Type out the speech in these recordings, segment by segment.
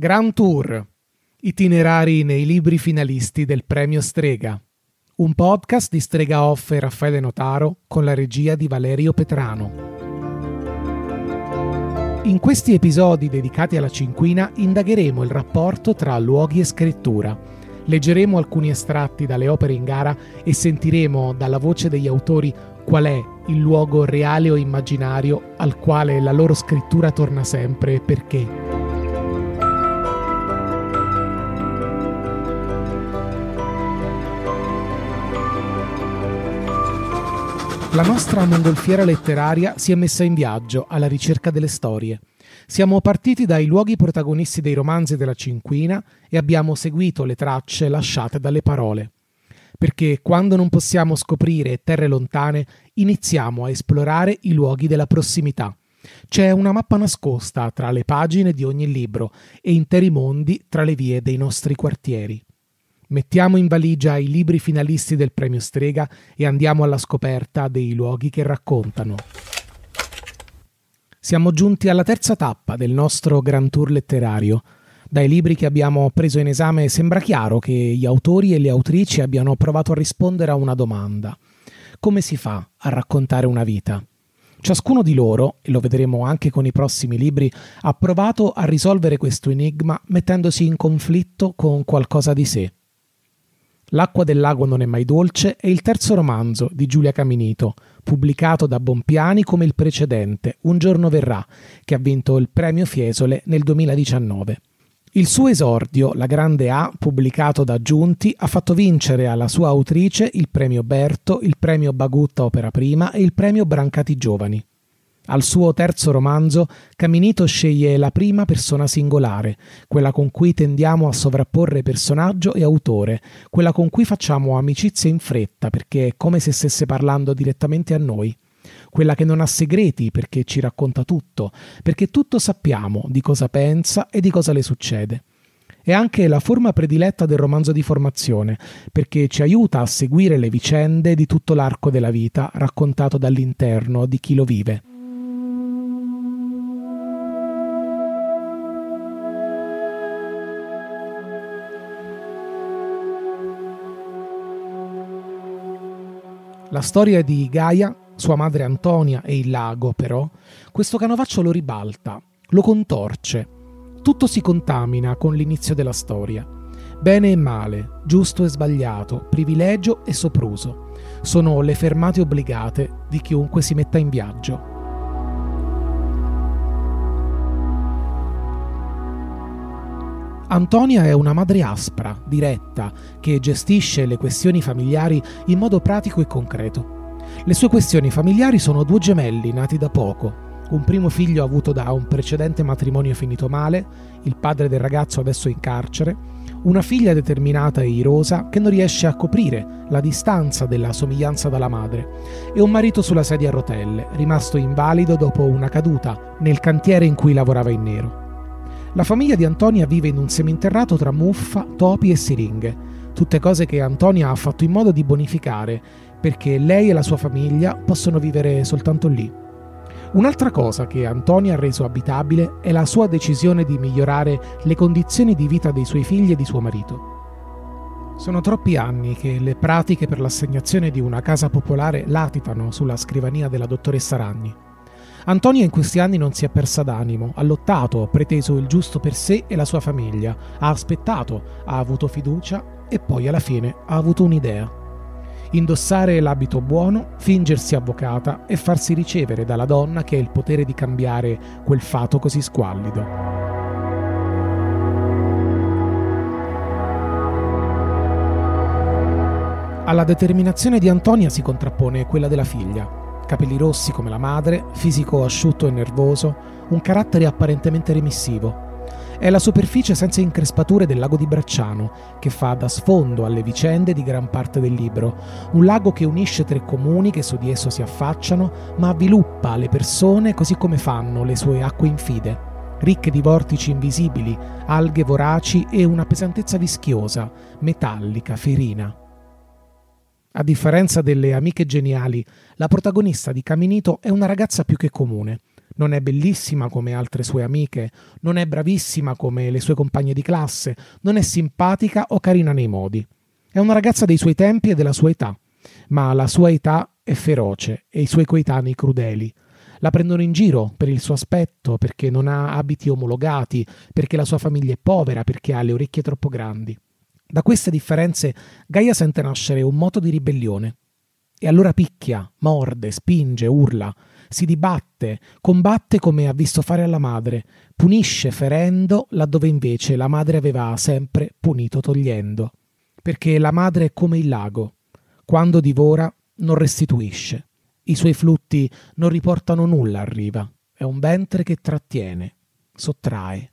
Gran Tour, itinerari nei libri finalisti del Premio Strega, un podcast di Strega Off e Raffaele Notaro con la regia di Valerio Petrano. In questi episodi dedicati alla Cinquina indagheremo il rapporto tra luoghi e scrittura. Leggeremo alcuni estratti dalle opere in gara e sentiremo dalla voce degli autori qual è il luogo reale o immaginario al quale la loro scrittura torna sempre e perché. La nostra mongolfiera letteraria si è messa in viaggio alla ricerca delle storie. Siamo partiti dai luoghi protagonisti dei romanzi della Cinquina e abbiamo seguito le tracce lasciate dalle parole. Perché quando non possiamo scoprire terre lontane, iniziamo a esplorare i luoghi della prossimità. C'è una mappa nascosta tra le pagine di ogni libro e interi mondi tra le vie dei nostri quartieri. Mettiamo in valigia i libri finalisti del Premio Strega e andiamo alla scoperta dei luoghi che raccontano. Siamo giunti alla terza tappa del nostro Gran Tour letterario. Dai libri che abbiamo preso in esame sembra chiaro che gli autori e le autrici abbiano provato a rispondere a una domanda. Come si fa a raccontare una vita? Ciascuno di loro, e lo vedremo anche con i prossimi libri, ha provato a risolvere questo enigma mettendosi in conflitto con qualcosa di sé. L'acqua del lago non è mai dolce è il terzo romanzo di Giulia Caminito, pubblicato da Bompiani come il precedente, Un giorno verrà, che ha vinto il premio Fiesole nel 2019. Il suo esordio, La grande A, pubblicato da Giunti, ha fatto vincere alla sua autrice il premio Berto, il premio Bagutta Opera Prima e il premio Brancati Giovani. Al suo terzo romanzo, Caminito sceglie la prima persona singolare, quella con cui tendiamo a sovrapporre personaggio e autore, quella con cui facciamo amicizia in fretta perché è come se stesse parlando direttamente a noi, quella che non ha segreti perché ci racconta tutto, perché tutto sappiamo di cosa pensa e di cosa le succede. È anche la forma prediletta del romanzo di formazione, perché ci aiuta a seguire le vicende di tutto l'arco della vita raccontato dall'interno di chi lo vive. La storia di Gaia, sua madre Antonia e il lago, però, questo canovaccio lo ribalta, lo contorce. Tutto si contamina con l'inizio della storia. Bene e male, giusto e sbagliato, privilegio e sopruso. Sono le fermate obbligate di chiunque si metta in viaggio. Antonia è una madre aspra, diretta, che gestisce le questioni familiari in modo pratico e concreto. Le sue questioni familiari sono due gemelli nati da poco, un primo figlio avuto da un precedente matrimonio finito male, il padre del ragazzo adesso in carcere, una figlia determinata e irosa che non riesce a coprire la distanza della somiglianza dalla madre, e un marito sulla sedia a rotelle, rimasto invalido dopo una caduta nel cantiere in cui lavorava in nero. La famiglia di Antonia vive in un seminterrato tra muffa, topi e siringhe, tutte cose che Antonia ha fatto in modo di bonificare, perché lei e la sua famiglia possono vivere soltanto lì. Un'altra cosa che Antonia ha reso abitabile è la sua decisione di migliorare le condizioni di vita dei suoi figli e di suo marito. Sono troppi anni che le pratiche per l'assegnazione di una casa popolare latitano sulla scrivania della dottoressa Ragni. Antonia in questi anni non si è persa d'animo, ha lottato, preteso il giusto per sé e la sua famiglia, ha aspettato, ha avuto fiducia e poi alla fine ha avuto un'idea. Indossare l'abito buono, fingersi avvocata e farsi ricevere dalla donna che ha il potere di cambiare quel fato così squallido. Alla determinazione di Antonia si contrappone quella della figlia. Capelli rossi come la madre, fisico asciutto e nervoso, un carattere apparentemente remissivo. È la superficie senza increspature del Lago di Bracciano, che fa da sfondo alle vicende di gran parte del libro, un lago che unisce tre comuni che su di esso si affacciano, ma avviluppa le persone così come fanno le sue acque infide, ricche di vortici invisibili, alghe voraci e una pesantezza vischiosa, metallica, ferina. A differenza delle amiche geniali, la protagonista di Caminito è una ragazza più che comune, non è bellissima come altre sue amiche, non è bravissima come le sue compagne di classe, non è simpatica o carina nei modi. È una ragazza dei suoi tempi e della sua età, ma la sua età è feroce e i suoi coetanei crudeli. La prendono in giro per il suo aspetto, perché non ha abiti omologati, perché la sua famiglia è povera, perché ha le orecchie troppo grandi. Da queste differenze Gaia sente nascere un moto di ribellione. E allora picchia, morde, spinge, urla, si dibatte, combatte come ha visto fare alla madre, punisce ferendo laddove invece la madre aveva sempre punito togliendo. Perché la madre è come il lago, quando divora non restituisce. I suoi flutti non riportano nulla a riva, è un ventre che trattiene, sottrae.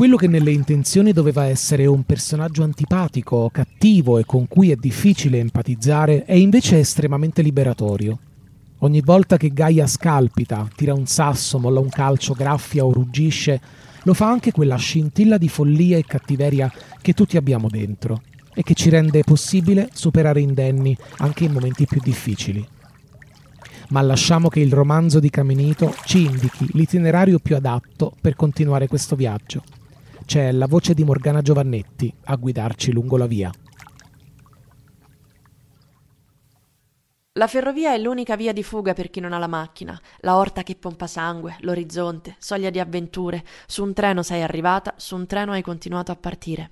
Quello che nelle intenzioni doveva essere un personaggio antipatico, cattivo e con cui è difficile empatizzare, è invece estremamente liberatorio. Ogni volta che Gaia scalpita, tira un sasso, molla un calcio, graffia o ruggisce, lo fa anche quella scintilla di follia e cattiveria che tutti abbiamo dentro e che ci rende possibile superare indenni anche in momenti più difficili. Ma lasciamo che il romanzo di Caminito ci indichi l'itinerario più adatto per continuare questo viaggio. C'è la voce di Morgana Giovannetti a guidarci lungo la via. La ferrovia è l'unica via di fuga per chi non ha la macchina, la orta che pompa sangue, l'orizzonte, soglia di avventure. Su un treno sei arrivata, su un treno hai continuato a partire.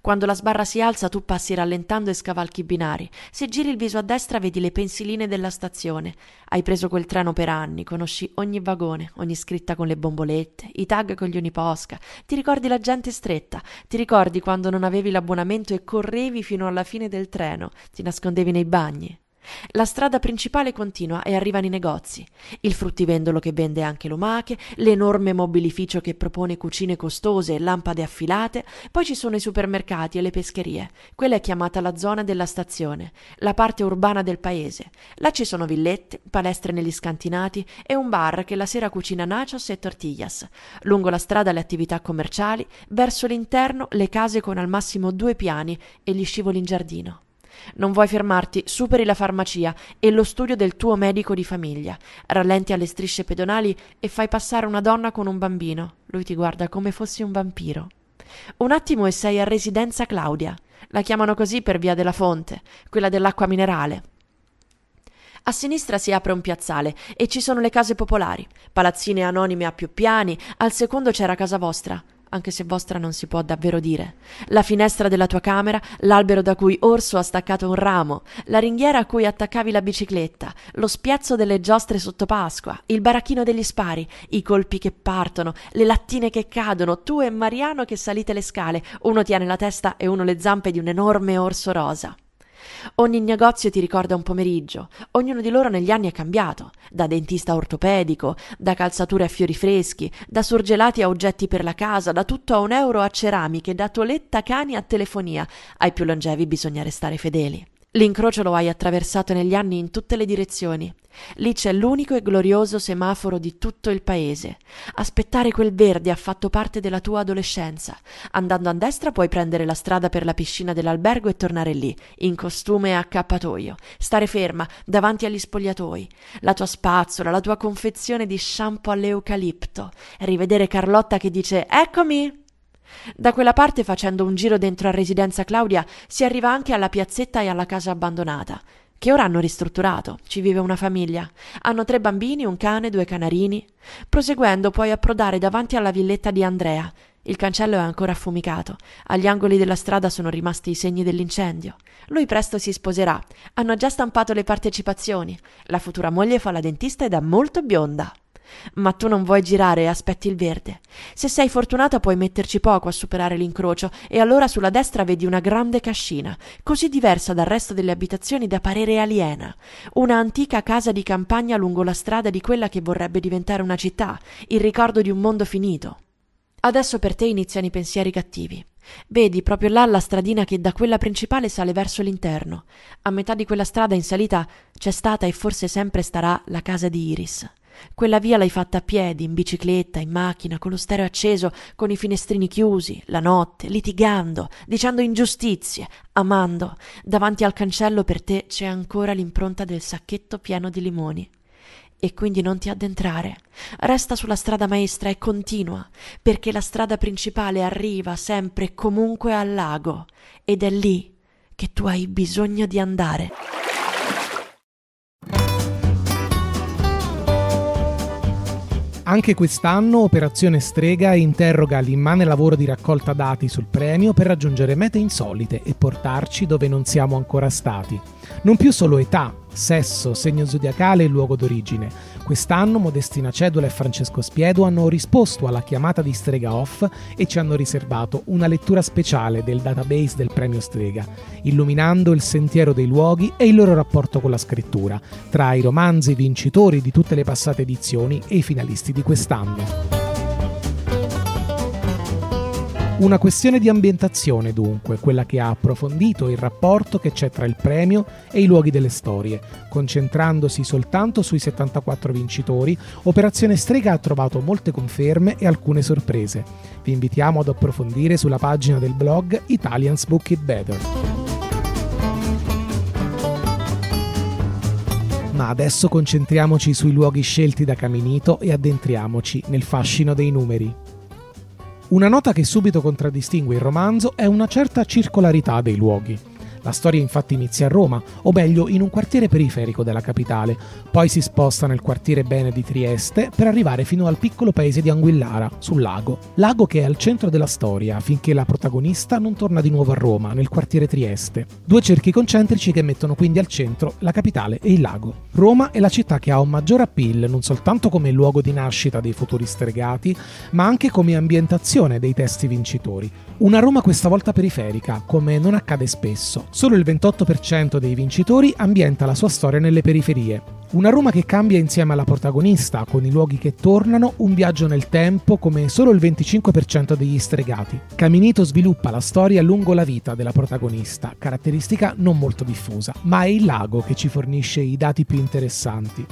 Quando la sbarra si alza tu passi rallentando e scavalchi i binari. Se giri il viso a destra vedi le pensiline della stazione. Hai preso quel treno per anni, conosci ogni vagone, ogni scritta con le bombolette, i tag con gli uniposca. Ti ricordi la gente stretta, ti ricordi quando non avevi l'abbonamento e correvi fino alla fine del treno, ti nascondevi nei bagni. La strada principale continua e arrivano i negozi, il fruttivendolo che vende anche lumache, l'enorme mobilificio che propone cucine costose e lampade affilate, poi ci sono i supermercati e le pescherie. Quella è chiamata la zona della stazione, la parte urbana del paese. Là ci sono villette, palestre negli scantinati e un bar che la sera cucina nachos e tortillas. Lungo la strada le attività commerciali, verso l'interno le case con al massimo 2 piani e gli scivoli in giardino. Non vuoi fermarti, superi la farmacia e lo studio del tuo medico di famiglia. Rallenti alle strisce pedonali e fai passare una donna con un bambino. Lui ti guarda come fossi un vampiro. Un attimo e sei a Residenza Claudia. La chiamano così per via della fonte, quella dell'acqua minerale. A sinistra si apre un piazzale e ci sono le case popolari, palazzine anonime a più piani. Al secondo c'era casa vostra, anche se vostra non si può davvero dire, la finestra della tua camera, l'albero da cui Orso ha staccato un ramo, la ringhiera a cui attaccavi la bicicletta, lo spiazzo delle giostre sotto Pasqua, il baracchino degli spari, i colpi che partono, le lattine che cadono, tu e Mariano che salite le scale, uno tiene la testa e uno le zampe di un enorme orso rosa. Ogni negozio ti ricorda un pomeriggio, ognuno di loro negli anni è cambiato, da dentista ortopedico, da calzature a fiori freschi, da surgelati a oggetti per la casa, da tutto a €1 a ceramiche, da toletta cani a telefonia. Ai più longevi bisogna restare fedeli. L'incrocio lo hai attraversato negli anni in tutte le direzioni. Lì c'è l'unico e glorioso semaforo di tutto il paese. Aspettare quel verde ha fatto parte della tua adolescenza. Andando a destra puoi prendere la strada per la piscina dell'albergo e tornare lì, in costume e accappatoio. Stare ferma, davanti agli spogliatoi. La tua spazzola, la tua confezione di shampoo all'eucalipto. Rivedere Carlotta che dice «Eccomi!». Da quella parte, facendo un giro dentro a Residenza Claudia, si arriva anche alla piazzetta e alla casa abbandonata, che ora hanno ristrutturato. Ci vive una famiglia. Hanno 3 bambini, un cane, 2 canarini. Proseguendo puoi approdare davanti alla villetta di Andrea. Il cancello è ancora affumicato. Agli angoli della strada sono rimasti i segni dell'incendio. Lui presto si sposerà. Hanno già stampato le partecipazioni. La futura moglie fa la dentista ed è molto bionda. Ma tu non vuoi girare e aspetti il verde. Se sei fortunata puoi metterci poco a superare l'incrocio e allora sulla destra vedi una grande cascina, così diversa dal resto delle abitazioni da parere aliena. Una antica casa di campagna lungo la strada di quella che vorrebbe diventare una città, il ricordo di un mondo finito. Adesso per te iniziano i pensieri cattivi. Vedi proprio là la stradina che da quella principale sale verso l'interno. A metà di quella strada in salita c'è stata e forse sempre starà la casa di Iris. Quella via l'hai fatta a piedi, in bicicletta, in macchina, con lo stereo acceso, con i finestrini chiusi, la notte, litigando, dicendo ingiustizie, amando. Davanti al cancello per te c'è ancora l'impronta del sacchetto pieno di limoni. E quindi non ti addentrare. Resta sulla strada maestra e continua, perché la strada principale arriva sempre e comunque al lago, ed è lì che tu hai bisogno di andare. Anche quest'anno Operazione Strega interroga l'immane lavoro di raccolta dati sul premio per raggiungere mete insolite e portarci dove non siamo ancora stati. Non più solo età, sesso, segno zodiacale e luogo d'origine. Quest'anno Modestina Cedola e Francesco Spiedo hanno risposto alla chiamata di Strega Off e ci hanno riservato una lettura speciale del database del Premio Strega, illuminando il sentiero dei luoghi e il loro rapporto con la scrittura, tra i romanzi vincitori di tutte le passate edizioni e i finalisti di quest'anno. Una questione di ambientazione dunque, quella che ha approfondito il rapporto che c'è tra il premio e i luoghi delle storie. Concentrandosi soltanto sui 74 vincitori, Operazione Strega ha trovato molte conferme e alcune sorprese. Vi invitiamo ad approfondire sulla pagina del blog Italians Book It Better. Ma adesso concentriamoci sui luoghi scelti da Caminito e addentriamoci nel fascino dei numeri. Una nota che subito contraddistingue il romanzo è una certa circolarità dei luoghi. La storia infatti inizia a Roma, o meglio in un quartiere periferico della capitale, poi si sposta nel quartiere bene di Trieste per arrivare fino al piccolo paese di Anguillara, sul lago. Lago che è al centro della storia, finché la protagonista non torna di nuovo a Roma, nel quartiere Trieste. Due cerchi concentrici che mettono quindi al centro la capitale e il lago. Roma è la città che ha un maggior appeal non soltanto come luogo di nascita dei futuri stregati, ma anche come ambientazione dei testi vincitori. Una Roma questa volta periferica, come non accade spesso. Solo il 28% dei vincitori ambienta la sua storia nelle periferie. Una Roma che cambia insieme alla protagonista, con i luoghi che tornano, un viaggio nel tempo come solo il 25% degli stregati. Caminito sviluppa la storia lungo la vita della protagonista, caratteristica non molto diffusa, ma è il lago che ci fornisce i dati più interessanti.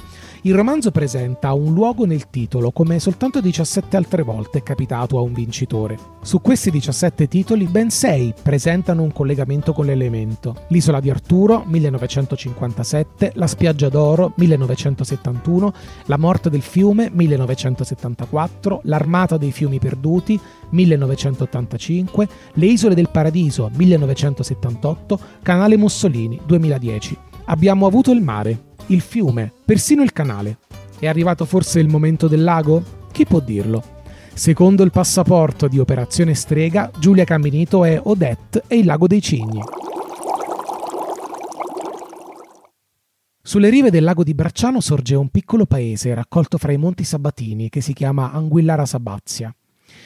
Il romanzo presenta un luogo nel titolo, come soltanto 17 altre volte è capitato a un vincitore. Su questi 17 titoli, ben 6 presentano un collegamento con l'elemento. L'Isola di Arturo, 1957, La Spiaggia d'Oro, 1971, La Morte del Fiume, 1974, L'Armata dei Fiumi Perduti, 1985, Le Isole del Paradiso, 1978, Canale Mussolini, 2010. Abbiamo avuto il mare, il fiume, persino il canale. È arrivato forse il momento del lago? Chi può dirlo? Secondo il passaporto di Operazione Strega, Giulia Caminito è Odette e il Lago dei Cigni. Sulle rive del Lago di Bracciano sorge un piccolo paese raccolto fra i Monti Sabatini che si chiama Anguillara Sabazia.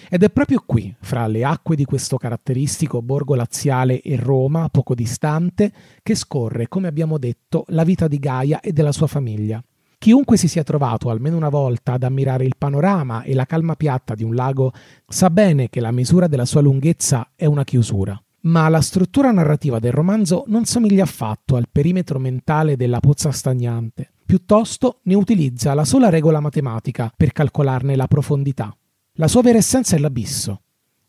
Ed è proprio qui, fra le acque di questo caratteristico borgo laziale e Roma, poco distante, che scorre, come abbiamo detto, la vita di Gaia e della sua famiglia. Chiunque si sia trovato almeno una volta ad ammirare il panorama e la calma piatta di un lago sa bene che la misura della sua lunghezza è una chiusura. Ma la struttura narrativa del romanzo non somiglia affatto al perimetro mentale della pozza stagnante, piuttosto ne utilizza la sola regola matematica per calcolarne la profondità. La sua vera essenza è l'abisso,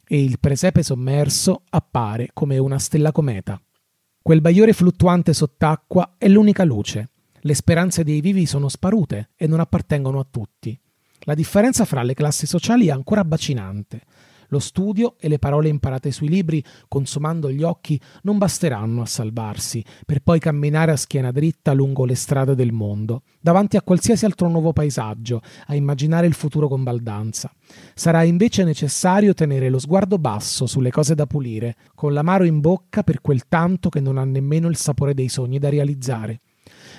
e il presepe sommerso appare come una stella cometa. Quel bagliore fluttuante sott'acqua è l'unica luce. Le speranze dei vivi sono sparute e non appartengono a tutti. La differenza fra le classi sociali è ancora abbacinante. Lo studio e le parole imparate sui libri, consumando gli occhi, non basteranno a salvarsi, per poi camminare a schiena dritta lungo le strade del mondo, davanti a qualsiasi altro nuovo paesaggio, a immaginare il futuro con baldanza. Sarà invece necessario tenere lo sguardo basso sulle cose da pulire, con l'amaro in bocca per quel tanto che non ha nemmeno il sapore dei sogni da realizzare.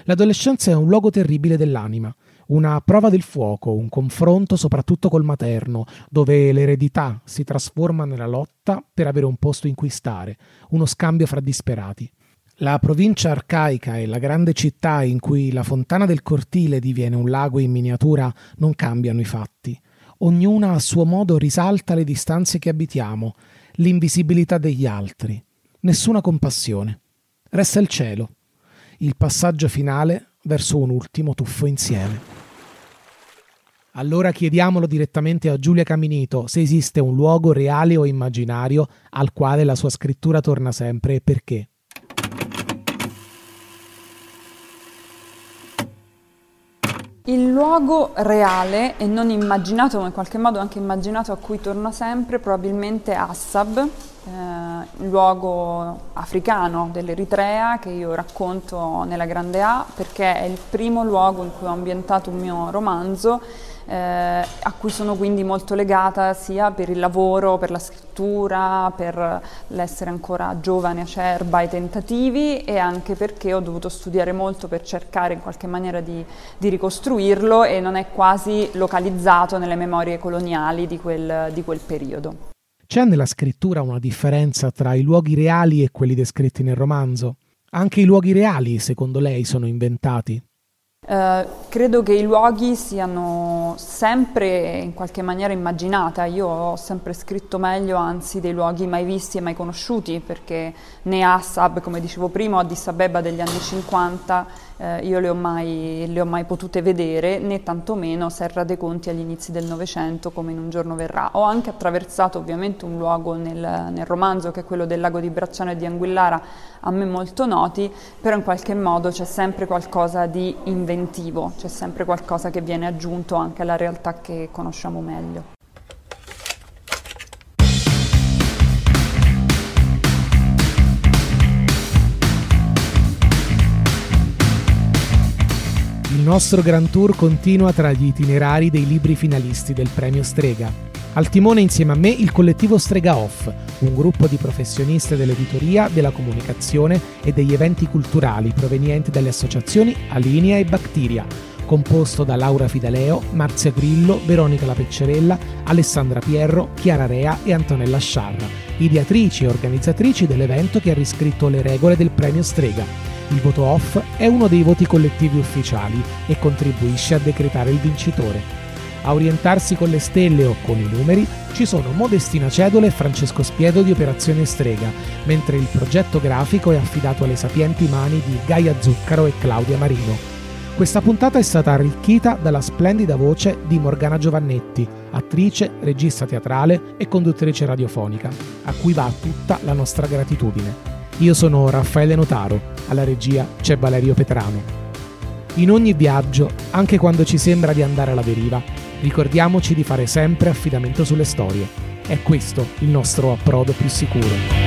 L'adolescenza è un luogo terribile dell'anima. Una prova del fuoco, un confronto soprattutto col materno, dove l'eredità si trasforma nella lotta per avere un posto in cui stare, uno scambio fra disperati. La provincia arcaica e la grande città in cui la fontana del cortile diviene un lago in miniatura non cambiano i fatti. Ognuna a suo modo risalta le distanze che abitiamo, l'invisibilità degli altri. Nessuna compassione. Resta il cielo. Il passaggio finale verso un ultimo tuffo insieme. Allora chiediamolo direttamente a Giulia Caminito se esiste un luogo reale o immaginario al quale la sua scrittura torna sempre e perché. Il luogo reale e non immaginato, ma in qualche modo anche immaginato, a cui torno sempre, probabilmente Assab, il luogo africano dell'Eritrea che io racconto nella Grande A, perché è il primo luogo in cui ho ambientato un mio romanzo, a cui sono quindi molto legata sia per il lavoro, per la scrittura, per l'essere ancora giovane, acerba ai tentativi, e anche perché ho dovuto studiare molto per cercare in qualche maniera di ricostruirlo, e non è quasi localizzato nelle memorie coloniali di quel periodo. C'è nella scrittura una differenza tra i luoghi reali e quelli descritti nel romanzo? Anche i luoghi reali, secondo lei, sono inventati? Credo che i luoghi siano sempre in qualche maniera immaginata. Io ho sempre scritto meglio, anzi, dei luoghi mai visti e mai conosciuti, perché né Assab, come dicevo prima, o Addis Abeba degli anni 50 io le ho mai potute vedere, né tantomeno Serra dei Conti agli inizi del Novecento, come in Un giorno verrà. Ho anche attraversato ovviamente un luogo nel romanzo, che è quello del Lago di Bracciano e di Anguillara, a me molto noti, però in qualche modo c'è sempre qualcosa di inventato. C'è sempre qualcosa che viene aggiunto anche alla realtà che conosciamo meglio. Il nostro Gran Tour continua tra gli itinerari dei libri finalisti del Premio Strega. Al timone insieme a me il collettivo Strega Off, un gruppo di professionisti dell'editoria, della comunicazione e degli eventi culturali provenienti dalle associazioni Alinea e Batteria, composto da Laura Fidaleo, Marzia Grillo, Veronica La Peccerella, Alessandra Pierro, Chiara Rea e Antonella Sciarra, ideatrici e organizzatrici dell'evento che ha riscritto le regole del Premio Strega. Il voto off è uno dei voti collettivi ufficiali e contribuisce a decretare il vincitore. A orientarsi con le stelle o con i numeri ci sono Modestina Cedola e Francesco Spiedo di Operazione Strega, mentre il progetto grafico è affidato alle sapienti mani di Gaia Zuccaro e Claudia Marino. Questa puntata è stata arricchita dalla splendida voce di Morgana Giovannetti, attrice, regista teatrale e conduttrice radiofonica, a cui va tutta la nostra gratitudine. Io sono Raffaele Notaro, alla regia c'è Valerio Petrano. In ogni viaggio, anche quando ci sembra di andare alla deriva, ricordiamoci di fare sempre affidamento sulle storie. È questo il nostro approdo più sicuro.